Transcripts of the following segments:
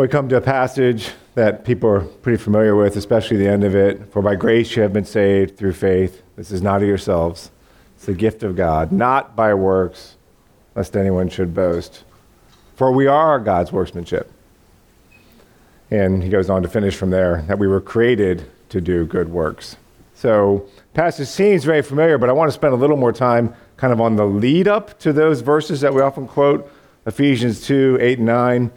Well, we come to a passage that people are pretty familiar with, especially the end of it. For by grace you have been saved through faith. This is not of yourselves. It's the gift of God, not by works, lest anyone should boast. For we are God's workmanship. And he goes on to finish from there, that we were created to do good works. So passage seems very familiar, but I want to spend a little more time kind of on the lead up to those verses that we often quote. Ephesians 2, 8, and 9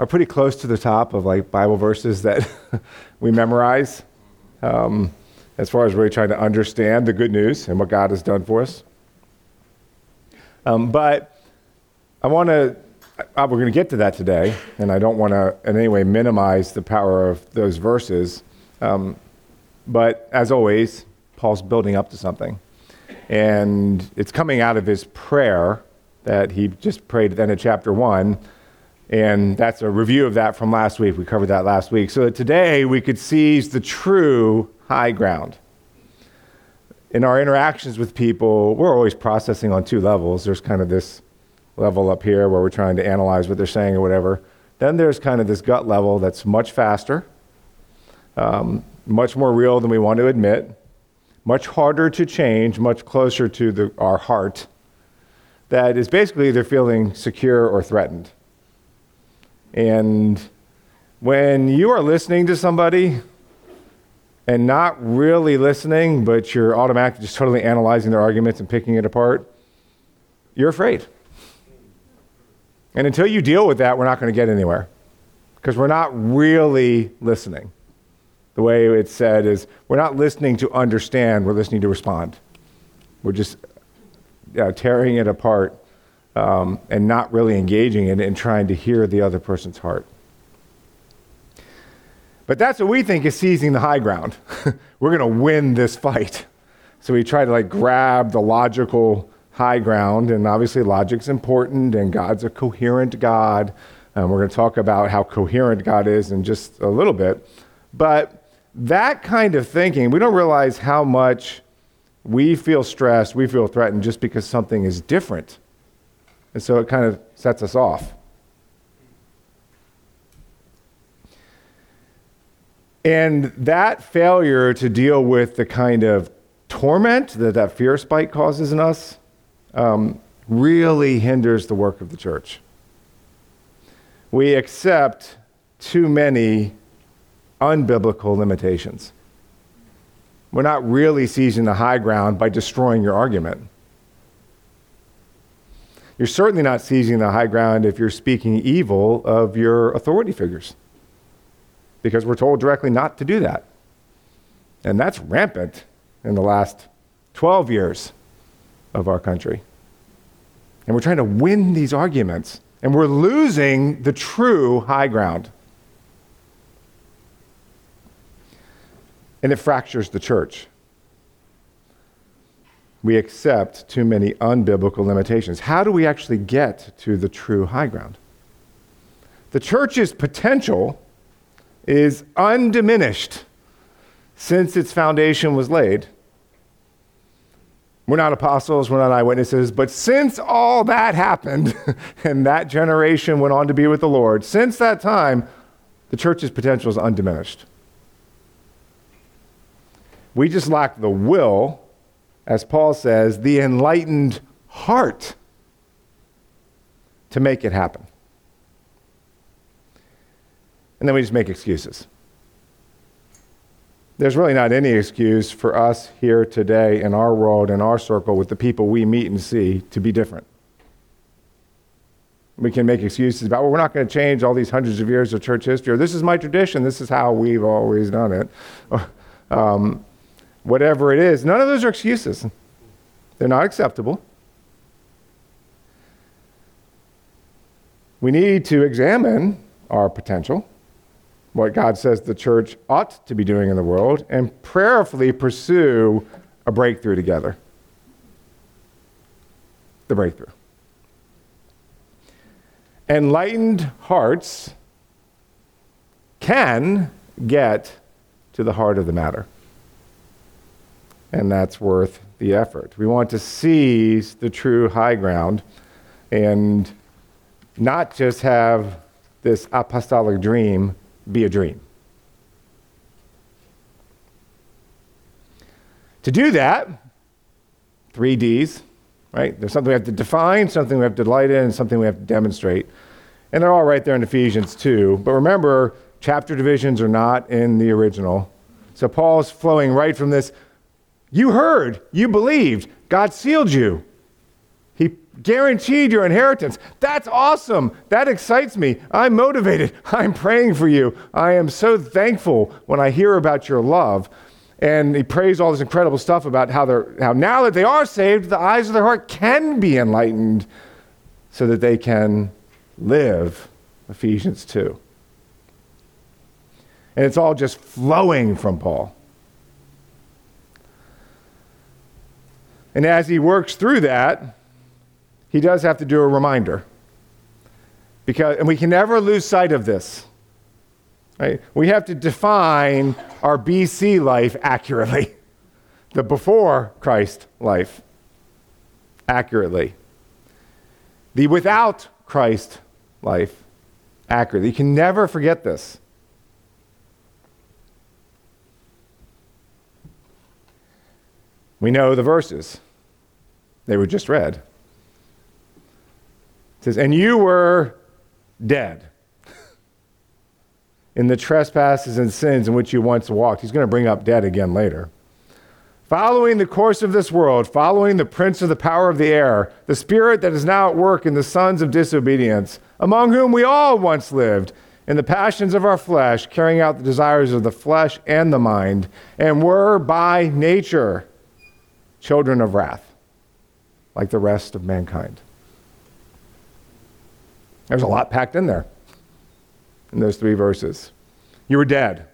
are pretty close to the top of like Bible verses that we memorize as far as really trying to understand the good news and what God has done for us. But we're going to get to that today, and I don't want to in any way minimize the power of those verses. But as always, Paul's building up to something. And it's coming out of his prayer that he just prayed at the end of chapter 1. And that's a review of that from last week. We covered that last week. So that today we could seize the true high ground. In our interactions with people, we're always processing on two levels. There's kind of this level up here where we're trying to analyze what they're saying or whatever. Then there's kind of this gut level that's much faster, much more real than we want to admit, much harder to change, much closer to our heart, that is basically they're feeling secure or threatened. And when you are listening to somebody and not really listening, but you're automatically just totally analyzing their arguments and picking it apart, you're afraid. And until you deal with that, we're not going to get anywhere because we're not really listening. The way it's said is we're not listening to understand, we're listening to respond. We're just tearing it apart and not really engaging in it and trying to hear the other person's heart. But that's what we think is seizing the high ground. We're going to win this fight. So we try to grab the logical high ground, and obviously logic's important, and God's a coherent God. And we're going to talk about how coherent God is in just a little bit. But that kind of thinking, we don't realize how much we feel stressed, we feel threatened just because something is different. And so it kind of sets us off. And that failure to deal with the kind of torment that fear spike causes in us really hinders the work of the church. We accept too many unbiblical limitations. We're not really seizing the high ground by destroying your argument. You're certainly not seizing the high ground if you're speaking evil of your authority figures, because we're told directly not to do that. And that's rampant in the last 12 years of our country. And we're trying to win these arguments, and we're losing the true high ground. And it fractures the church. We accept too many unbiblical limitations. How do we actually get to the true high ground? The church's potential is undiminished since its foundation was laid. We're not apostles, we're not eyewitnesses, but since all that happened and that generation went on to be with the Lord, since that time, the church's potential is undiminished. We just lack the will, as Paul says, the enlightened heart to make it happen. And then we just make excuses. There's really not any excuse for us here today in our world, in our circle, with the people we meet and see, to be different. We can make excuses about, well, we're not going to change all these hundreds of years of church history, or this is my tradition, this is how we've always done it. Whatever it is, none of those are excuses. They're not acceptable. We need to examine our potential, what God says the church ought to be doing in the world, and prayerfully pursue a breakthrough together. The breakthrough. Enlightened hearts can get to the heart of the matter. And that's worth the effort. We want to seize the true high ground and not just have this apostolic dream be a dream. To do that, three D's, right? There's something we have to define, something we have to delight in, and something we have to demonstrate. And they're all right there in Ephesians 2. But remember, chapter divisions are not in the original. So Paul's flowing right from this. You heard, you believed, God sealed you. He guaranteed your inheritance. That's awesome. That excites me. I'm motivated. I'm praying for you. I am so thankful when I hear about your love. And he prays all this incredible stuff about how now that they are saved, the eyes of their heart can be enlightened so that they can live, Ephesians 2. And it's all just flowing from Paul. And as he works through that, he does have to do a reminder. And we can never lose sight of this. Right? We have to define our BC life accurately, the before Christ life accurately, the without Christ life accurately. You can never forget this. We know the verses. They were just read. It says, and you were dead in the trespasses and sins in which you once walked. He's going to bring up dead again later. Following the course of this world, following the prince of the power of the air, the spirit that is now at work in the sons of disobedience, among whom we all once lived, in the passions of our flesh, carrying out the desires of the flesh and the mind, and were by nature children of wrath, like the rest of mankind. There's a lot packed in there. In those three verses. You were dead.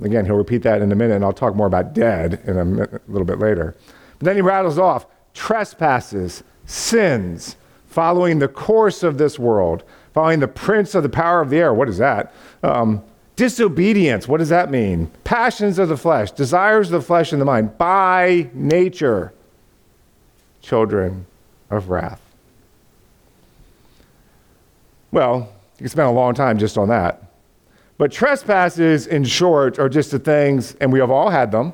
Again, he'll repeat that in a minute, and I'll talk more about dead in a little bit later. But then he rattles off trespasses, sins, following the course of this world, following the prince of the power of the air. What is that? Disobedience. What does that mean? Passions of the flesh, desires of the flesh and the mind. By nature, children of wrath. Well, you can spend a long time just on that. But trespasses, in short, are just the things, and we have all had them.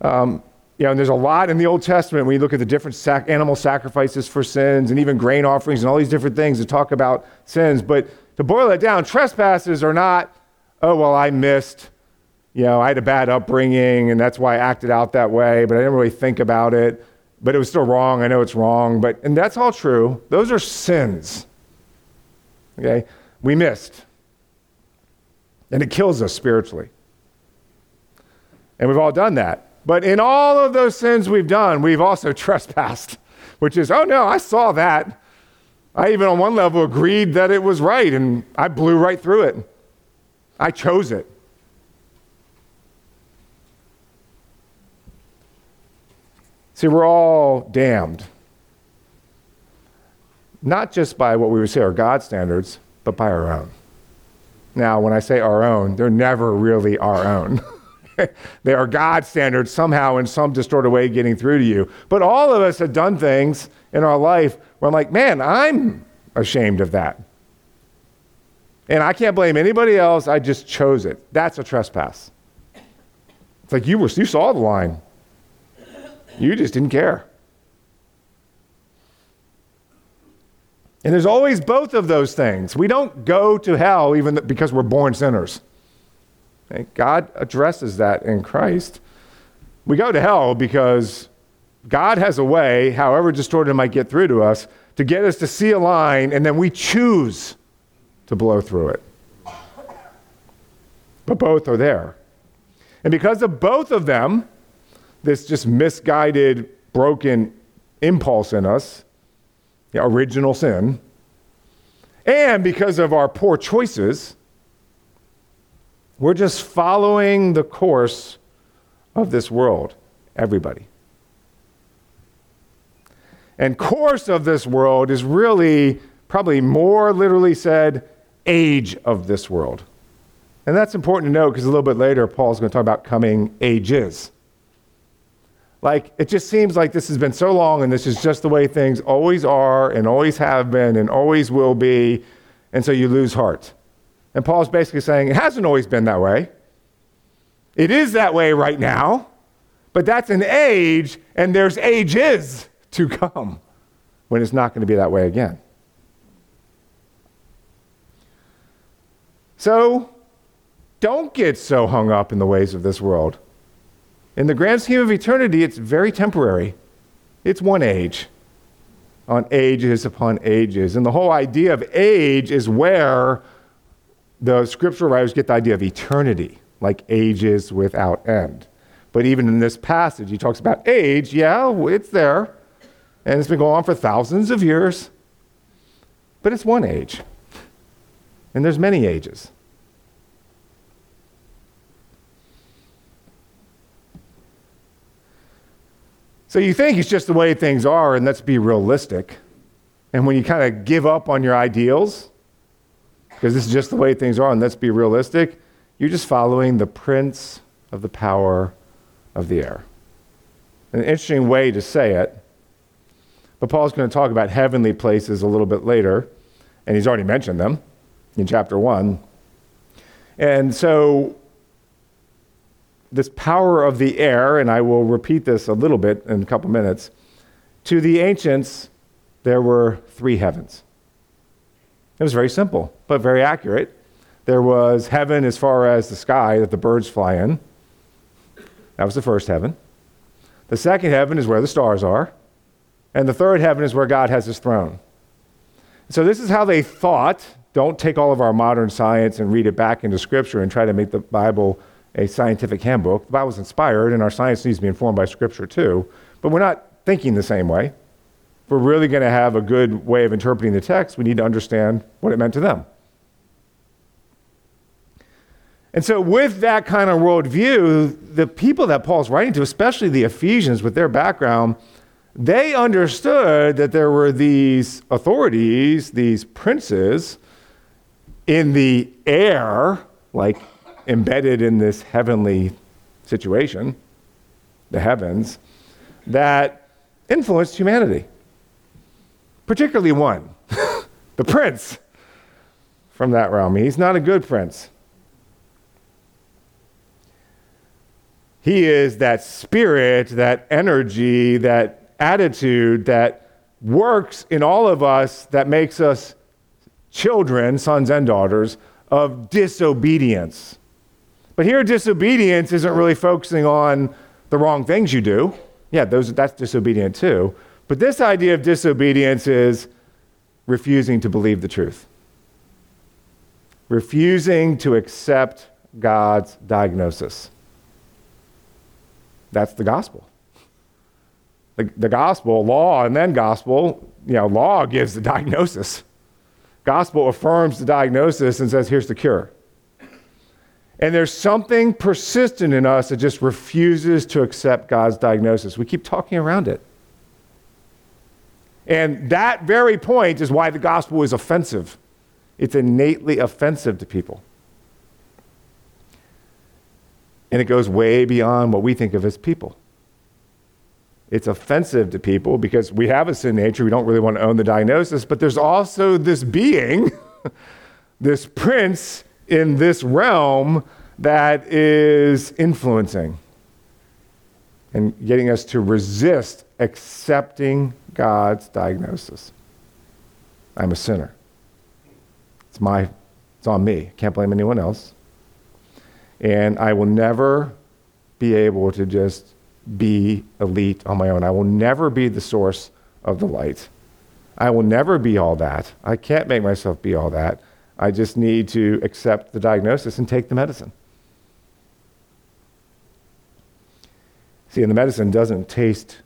And there's a lot in the Old Testament when you look at the different animal sacrifices for sins and even grain offerings and all these different things that talk about sins. But to boil it down, trespasses are not, I missed, I had a bad upbringing and that's why I acted out that way, but I didn't really think about it, but it was still wrong. I know it's wrong, and that's all true. Those are sins. Okay, we missed. And it kills us spiritually. And we've all done that. But in all of those sins we've done, we've also trespassed, which is, I saw that. I even on one level agreed that it was right, and I blew right through it. I chose it. See, we're all damned. Not just by what we would say are God's standards, but by our own. Now, when I say our own, they're never really our own. They are God's standards somehow in some distorted way getting through to you. But all of us have done things in our life where I'm like, man, I'm ashamed of that. And I can't blame anybody else. I just chose it. That's a trespass. It's like you saw the line. You just didn't care. And there's always both of those things. We don't go to hell because we're born sinners. Okay? God addresses that in Christ. We go to hell because God has a way, however distorted it might get through to us, to get us to see a line, and then we choose to blow through it. But both are there. And because of both of them, this just misguided, broken impulse in us, the original sin, and because of our poor choices, we're just following the course of this world, everybody. And course of this world is really, probably more literally said, age of this world. And that's important to know because a little bit later, Paul's going to talk about coming ages. Like, it just seems like this has been so long and this is just the way things always are and always have been and always will be. And so you lose heart. And Paul's basically saying, it hasn't always been that way. It is that way right now, but that's an age, and there's ages to come when it's not going to be that way again. So don't get so hung up in the ways of this world. In the grand scheme of eternity, it's very temporary. It's one age upon ages. And the whole idea of age is where the scriptural writers get the idea of eternity, like ages without end. But even in this passage, he talks about age. Yeah, it's there. And it's been going on for thousands of years. But it's one age. And there's many ages. So you think it's just the way things are, and let's be realistic. And when you kind of give up on your ideals, because this is just the way things are, and let's be realistic, you're just following the prince of the power of the air. An interesting way to say it, but Paul's going to talk about heavenly places a little bit later, and he's already mentioned them in chapter 1. And so this power of the air, and I will repeat this a little bit in a couple minutes, to the ancients, there were three heavens. It was very simple, but very accurate. There was heaven as far as the sky that the birds fly in. That was the first heaven. The second heaven is where the stars are. And the third heaven is where God has his throne. So this is how they thought. Don't take all of our modern science and read it back into Scripture and try to make the Bible a scientific handbook. The Bible's inspired, and our science needs to be informed by Scripture too. But we're not thinking the same way. If we're really going to have a good way of interpreting the text, we need to understand what it meant to them. And so with that kind of worldview, the people that Paul's writing to, especially the Ephesians with their background, they understood that there were these authorities, these princes in the air, like embedded in this heavenly situation, the heavens, that influenced humanity. Particularly one, the prince from that realm. He's not a good prince. He is that spirit, that energy, that attitude that works in all of us that makes us children, sons and daughters, of disobedience. But here disobedience isn't really focusing on the wrong things you do. Yeah, that's disobedient too. But this idea of disobedience is refusing to believe the truth. Refusing to accept God's diagnosis. That's the gospel. The gospel, law, and then gospel, law gives the diagnosis. Gospel affirms the diagnosis and says, here's the cure. And there's something persistent in us that just refuses to accept God's diagnosis. We keep talking around it. And that very point is why the gospel is offensive. It's innately offensive to people. And it goes way beyond what we think of as people. It's offensive to people because we have a sin nature. We don't really want to own the diagnosis, but there's also this being, this prince in this realm that is influencing and getting us to resist accepting God's diagnosis. I'm a sinner. It's on me. I can't blame anyone else. And I will never be able to just be elite on my own. I will never be the source of the light. I will never be all that. I can't make myself be all that. I just need to accept the diagnosis and take the medicine. See, and the medicine doesn't taste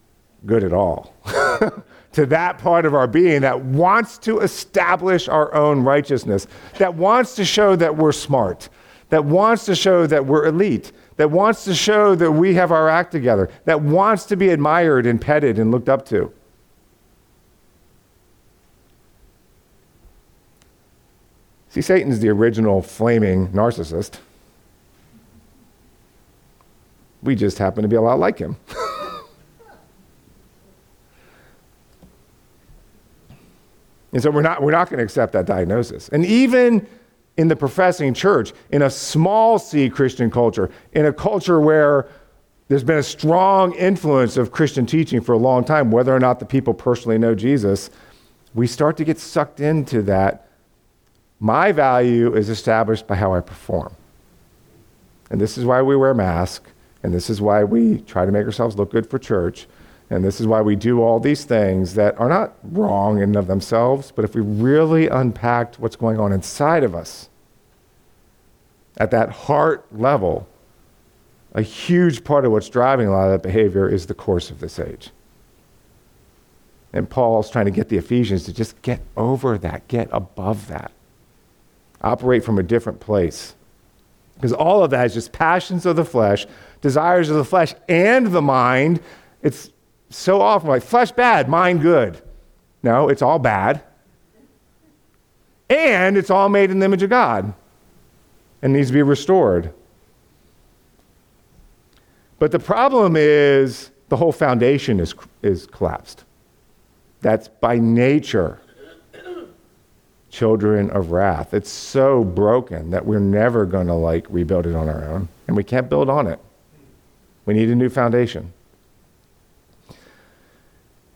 good at all to that part of our being that wants to establish our own righteousness, that wants to show that we're smart, that wants to show that we're elite, that wants to show that we have our act together, that wants to be admired and petted and looked up to. See, Satan's the original flaming narcissist. We just happen to be a lot like him. And so we're not going to accept that diagnosis. And even in the professing church, in a small C Christian culture, in a culture where there's been a strong influence of Christian teaching for a long time, whether or not the people personally know Jesus, we start to get sucked into that. My value is established by how I perform. And this is why we wear masks, and this is why we try to make ourselves look good for church, and this is why we do all these things that are not wrong in and of themselves, but if we really unpacked what's going on inside of us, at that heart level, a huge part of what's driving a lot of that behavior is the course of this age. And Paul's trying to get the Ephesians to just get over that, get above that, operate from a different place. Because all of that is just passions of the flesh, desires of the flesh and the mind. It's so often like, flesh bad, mind good. No, it's all bad. And it's all made in the image of God and needs to be restored. But the problem is the whole foundation is collapsed. That's by nature children of wrath. It's so broken that we're never going to rebuild it on our own, and we can't build on it. We need a new foundation.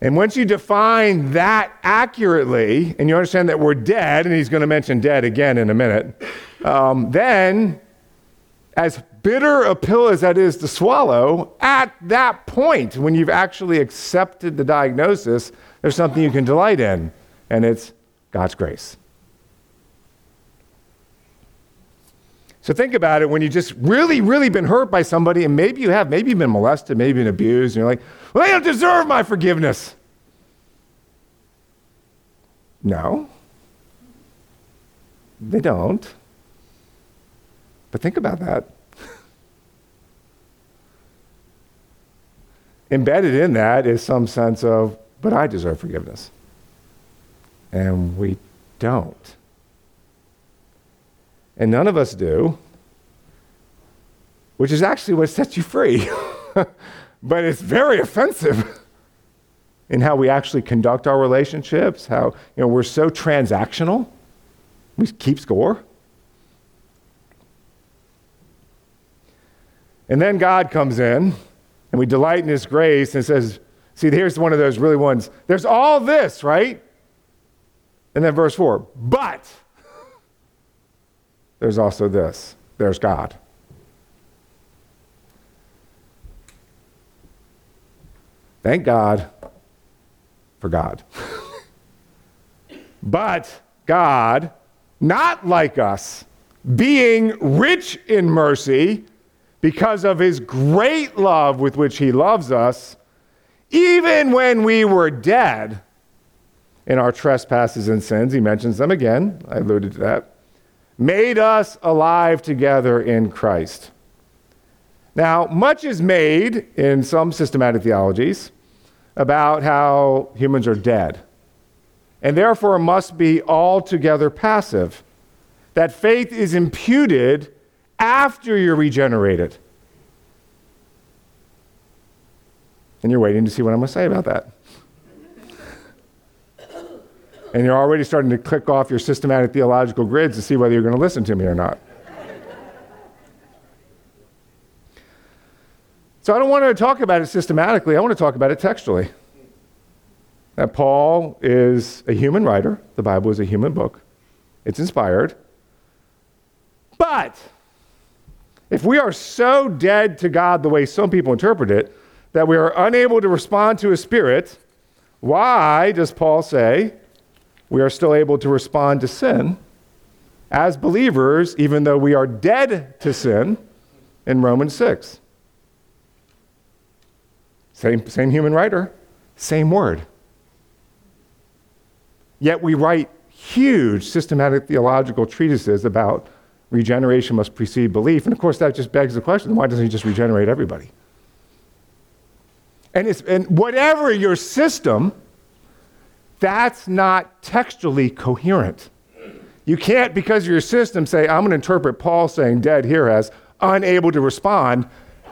And once you define that accurately, and you understand that we're dead, and he's going to mention dead again in a minute, then as bitter a pill as that is to swallow, at that point, when you've actually accepted the diagnosis, there's something you can delight in, and it's God's grace. So think about it when you just really, really been hurt by somebody, and maybe you've been molested, maybe been abused, and you're like, well, they don't deserve my forgiveness. No, they don't. But think about that. Embedded in that is some sense of, but I deserve forgiveness. And we don't. And none of us do, which is actually what sets you free. But it's very offensive in how we actually conduct our relationships, how we're so transactional. We keep score. And then God comes in, and we delight in his grace, and says, see, here's one of those really ones. There's all this, right? And then verse 4, but there's also this. There's God. Thank God for God. But God, not like us, being rich in mercy because of his great love with which he loves us, even when we were dead in our trespasses and sins, he mentions them again, I alluded to that, made us alive together in Christ. Now, much is made in some systematic theologies about how humans are dead and therefore must be altogether passive, that faith is imputed after you're regenerated. And you're waiting to see what I'm going to say about that. And you're already starting to click off your systematic theological grids to see whether you're going to listen to me or not. So I don't want to talk about it systematically. I want to talk about it textually. That Paul is a human writer. The Bible is a human book. It's inspired. But if we are so dead to God the way some people interpret it, that we are unable to respond to his spirit, why does Paul say we are still able to respond to sin as believers, even though we are dead to sin in Romans 6. Same human writer, same word. Yet we write huge systematic theological treatises about regeneration must precede belief. And of course, that just begs the question, why doesn't he just regenerate everybody? And whatever your system, that's not textually coherent. You can't, because of your system, say, I'm going to interpret Paul saying dead here as unable to respond,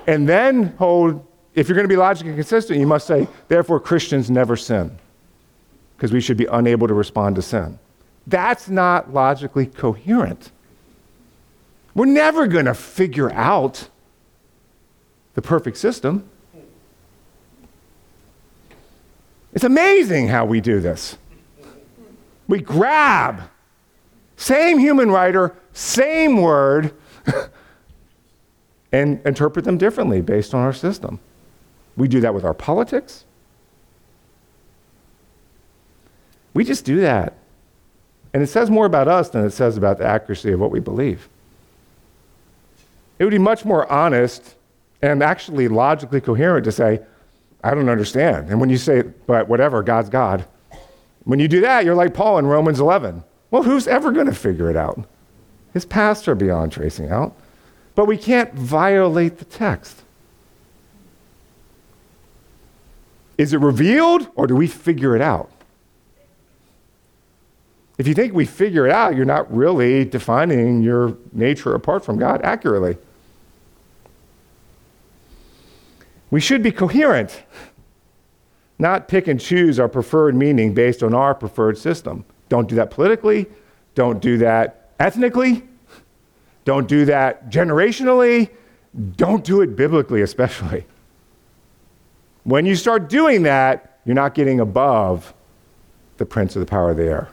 and then hold, if you're going to be logically consistent, you must say, therefore Christians never sin. because we should be unable to respond to sin. That's not logically coherent. We're never going to figure out the perfect system. It's amazing how we do this. We grab, same human writer, same word, and interpret them differently based on our system. We do that with our politics. We just do that. And it says more about us than it says about the accuracy of what we believe. It would be much more honest and actually logically coherent to say, I don't understand. And when you say, but whatever, God's God. When you do that, you're like Paul in Romans 11. Well, who's ever going to figure it out? His paths are beyond tracing out. But we can't violate the text. Is it revealed, or do we figure it out? If you think we figure it out, you're not really defining your nature apart from God accurately. We should be coherent, not pick and choose our preferred meaning based on our preferred system. Don't do that politically. Don't do that ethnically. Don't do that generationally. Don't do it biblically, especially. When you start doing that, you're not getting above the prince of the power of the air.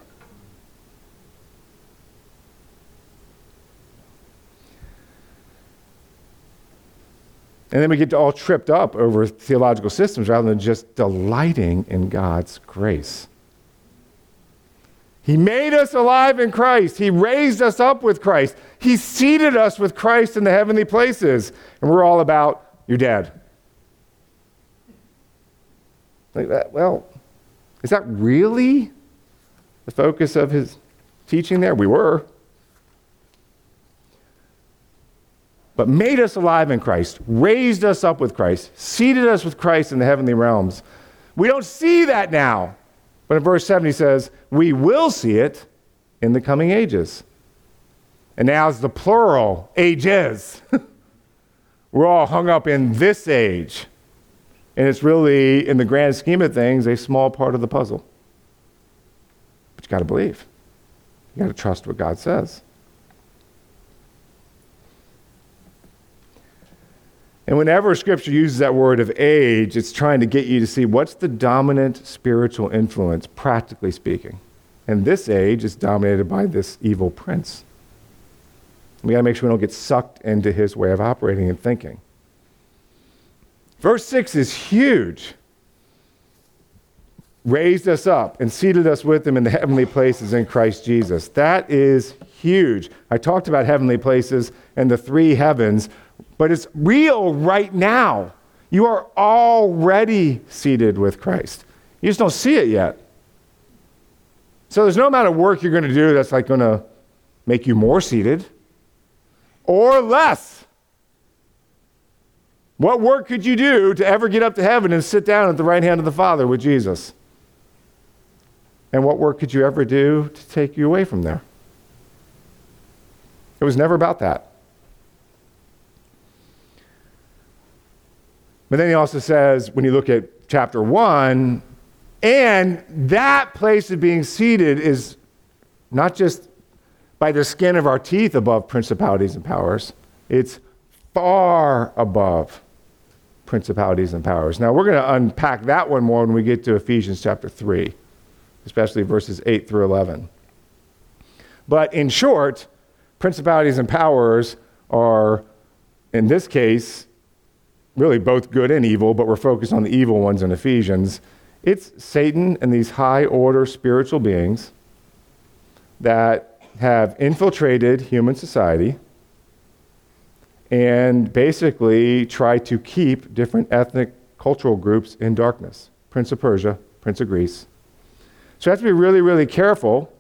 And then we get all tripped up over theological systems rather than just delighting in God's grace. He made us alive in Christ. He raised us up with Christ. He seated us with Christ in the heavenly places. And we're all about, you're dead. Like that. Well, is that really the focus of his teaching there? We were. But made us alive in Christ, raised us up with Christ, seated us with Christ in the heavenly realms. We don't see that now. But in verse 7 he says, we will see it in the coming ages. And now it's the plural, ages. We're all hung up in this age. And it's really, in the grand scheme of things, a small part of the puzzle. But you got to believe. You got to trust what God says. And whenever Scripture uses that word of age, it's trying to get you to see what's the dominant spiritual influence, practically speaking. And this age is dominated by this evil prince. We got to make sure we don't get sucked into his way of operating and thinking. Verse 6 is huge. Raised us up and seated us with him in the heavenly places in Christ Jesus. That is huge. I talked about heavenly places and the three heavens. But it's real right now. You are already seated with Christ. You just don't see it yet. So there's no amount of work you're going to do that's like going to make you more seated or less. What work could you do to ever get up to heaven and sit down at the right hand of the Father with Jesus? And what work could you ever do to take you away from there? It was never about that. But then he also says, when you look at chapter 1, and that place of being seated is not just by the skin of our teeth above principalities and powers. It's far above principalities and powers. Now, we're going to unpack that one more when we get to Ephesians chapter 3, especially verses 8 through 11. But in short, principalities and powers are, in this case, really both good and evil, but we're focused on the evil ones in Ephesians. It's Satan and these high-order spiritual beings that have infiltrated human society and basically try to keep different ethnic cultural groups in darkness. Prince of Persia, Prince of Greece. So we have to be really, really careful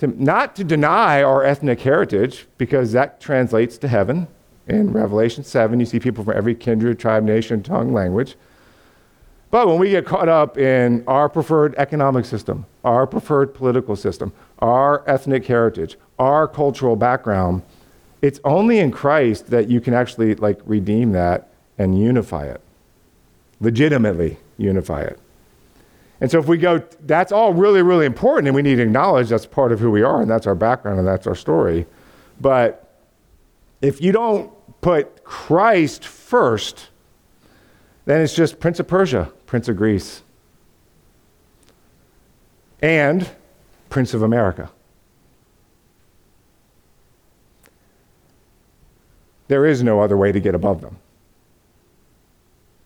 not to deny our ethnic heritage, because that translates to heaven. In Revelation 7, you see people from every kindred, tribe, nation, tongue, language. But when we get caught up in our preferred economic system, our preferred political system, our ethnic heritage, our cultural background, it's only in Christ that you can actually redeem that and unify it, legitimately unify it. And so if we go, that's all really, really important, and we need to acknowledge that's part of who we are, and that's our background, and that's our story. But if you don't put Christ first, then it's just Prince of Persia, Prince of Greece, and Prince of America. There is no other way to get above them.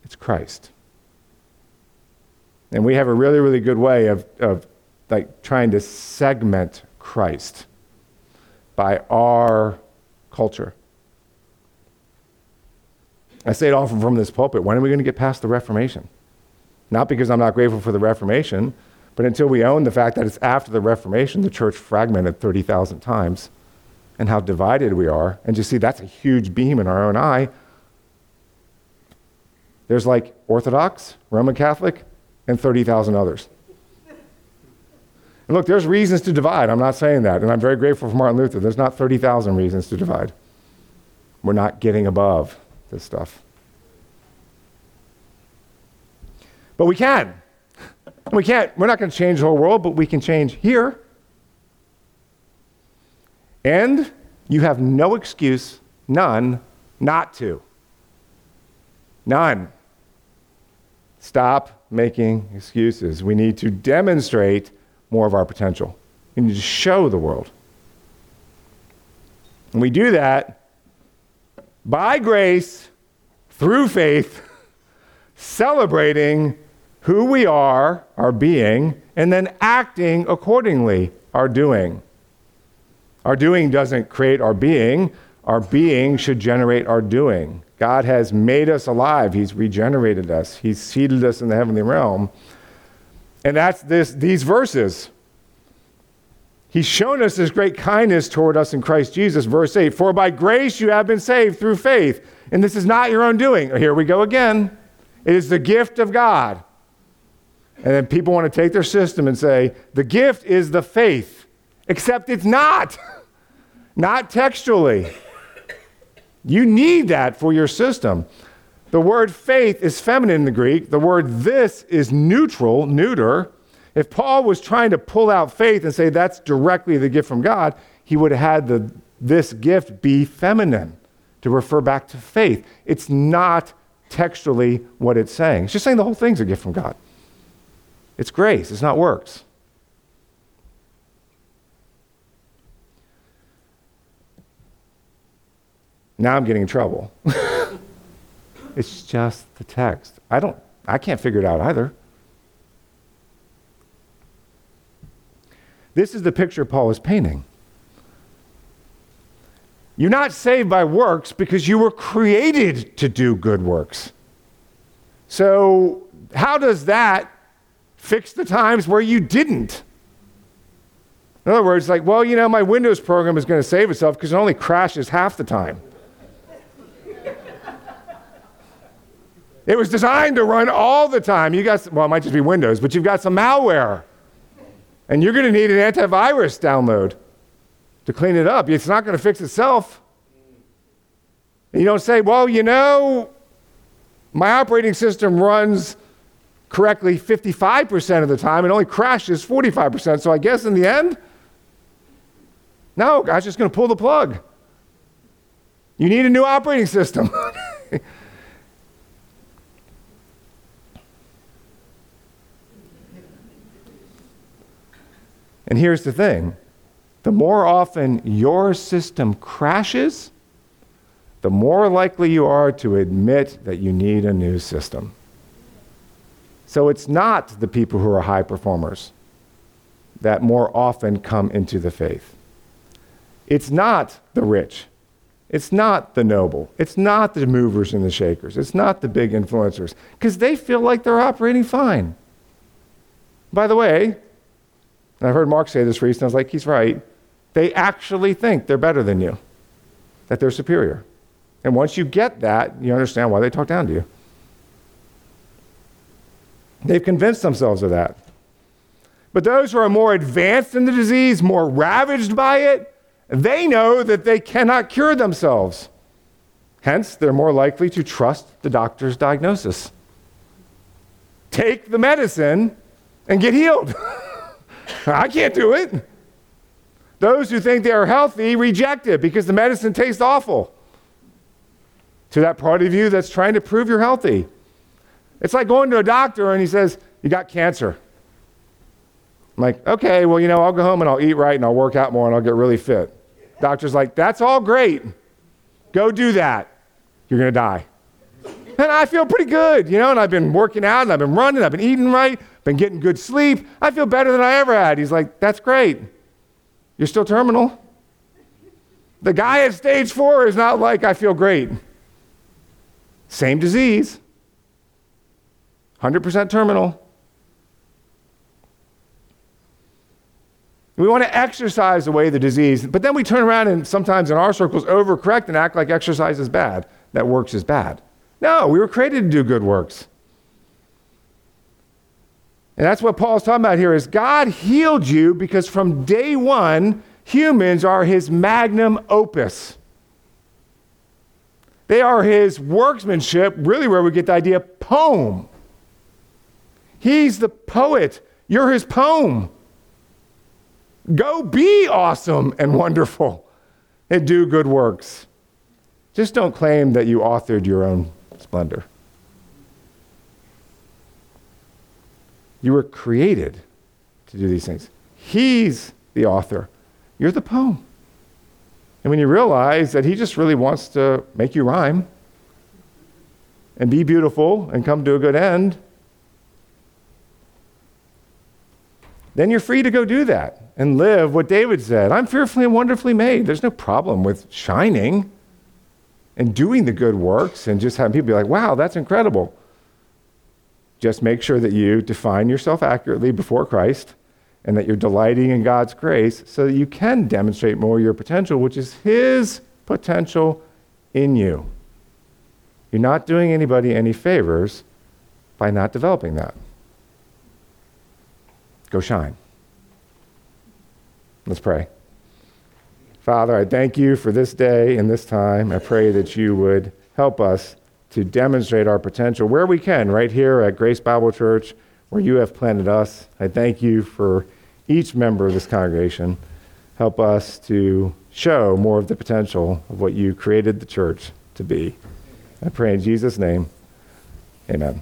It's Christ. And we have a really, really good way of like trying to segment Christ by our culture. I say it often from this pulpit, when are we going to get past the Reformation? Not because I'm not grateful for the Reformation, but until we own the fact that it's after the Reformation, the church fragmented 30,000 times, and how divided we are. And you see, that's a huge beam in our own eye. There's like Orthodox, Roman Catholic, and 30,000 others. And look, there's reasons to divide. I'm not saying that. And I'm very grateful for Martin Luther. There's not 30,000 reasons to divide. We're not getting above this stuff. But we can. We can't. We're not going to change the whole world, but we can change here. And you have no excuse, none, not to. None. Stop making excuses. We need to demonstrate more of our potential. We need to show the world. And we do that by grace, through faith, celebrating who we are, our being, and then acting accordingly, our doing. Our doing doesn't create our being. Our being should generate our doing. God has made us alive. He's regenerated us. He's seated us in the heavenly realm. And that's these verses. He's shown us this great kindness toward us in Christ Jesus, verse 8. For by grace you have been saved through faith. And this is not your own doing. Here we go again. It is the gift of God. And then people want to take their system and say, the gift is the faith. Except it's not. Not textually. You need that for your system. The word faith is feminine in the Greek. The word this is neutral, neuter. If Paul was trying to pull out faith and say that's directly the gift from God, he would have had this gift be feminine to refer back to faith. It's not textually what it's saying. It's just saying the whole thing's a gift from God. It's grace. It's not works. Now I'm getting in trouble. It's just the text. I can't figure it out either. This is the picture Paul is painting. You're not saved by works because you were created to do good works. So how does that fix the times where you didn't? In other words, like, well, you know, my Windows program is going to save itself because it only crashes half the time. It was designed to run all the time. You got some, well, it might just be Windows, but you've got some malware. And you're going to need an antivirus download to clean it up. It's not going to fix itself. And you don't say, well, you know, my operating system runs correctly 55% of the time and only crashes 45%. So I guess in the end, no, God's just going to pull the plug. You need a new operating system. And here's the thing. The more often your system crashes, the more likely you are to admit that you need a new system. So it's not the people who are high performers that more often come into the faith. It's not the rich. It's not the noble. It's not the movers and the shakers. It's not the big influencers, because they feel like they're operating fine. By the way, and I heard Mark say this recently, I was like, he's right. They actually think they're better than you, that they're superior. And once you get that, you understand why they talk down to you. They've convinced themselves of that. But those who are more advanced in the disease, more ravaged by it, they know that they cannot cure themselves. Hence, they're more likely to trust the doctor's diagnosis. Take the medicine and get healed. I can't do it. Those who think they are healthy reject it because the medicine tastes awful. To that part of you that's trying to prove you're healthy. It's like going to a doctor and he says, you got cancer. I'm like, okay, well, you know, I'll go home and I'll eat right and I'll work out more and I'll get really fit. Doctor's like, that's all great. Go do that. You're going to die. And I feel pretty good, you know, and I've been working out and I've been running, I've been eating right, been getting good sleep. I feel better than I ever had. He's like, that's great. You're still terminal. The guy at stage 4 is not like, I feel great. Same disease. 100% terminal. We want to exercise away the disease, but then we turn around and sometimes in our circles overcorrect and act like exercise is bad, that works is bad. No, we were created to do good works. And that's what Paul's talking about here is God healed you because from day one, humans are his magnum opus. They are his workmanship, really where we get the idea of poem. He's the poet. You're his poem. Go be awesome and wonderful and do good works. Just don't claim that you authored your own splendor. You were created to do these things. He's the author. You're the poem. And when you realize that he just really wants to make you rhyme and be beautiful and come to a good end, then you're free to go do that and live what David said. I'm fearfully and wonderfully made. There's no problem with shining and doing the good works and just having people be like, wow, that's incredible. Just make sure that you define yourself accurately before Christ and that you're delighting in God's grace so that you can demonstrate more your potential, which is his potential in you. You're not doing anybody any favors by not developing that. Go shine. Let's pray. Father, I thank you for this day and this time. I pray that you would help us to demonstrate our potential where we can, right here at Grace Bible Church, where you have planted us. I thank you for each member of this congregation. Help us to show more of the potential of what you created the church to be. I pray in Jesus' name, amen.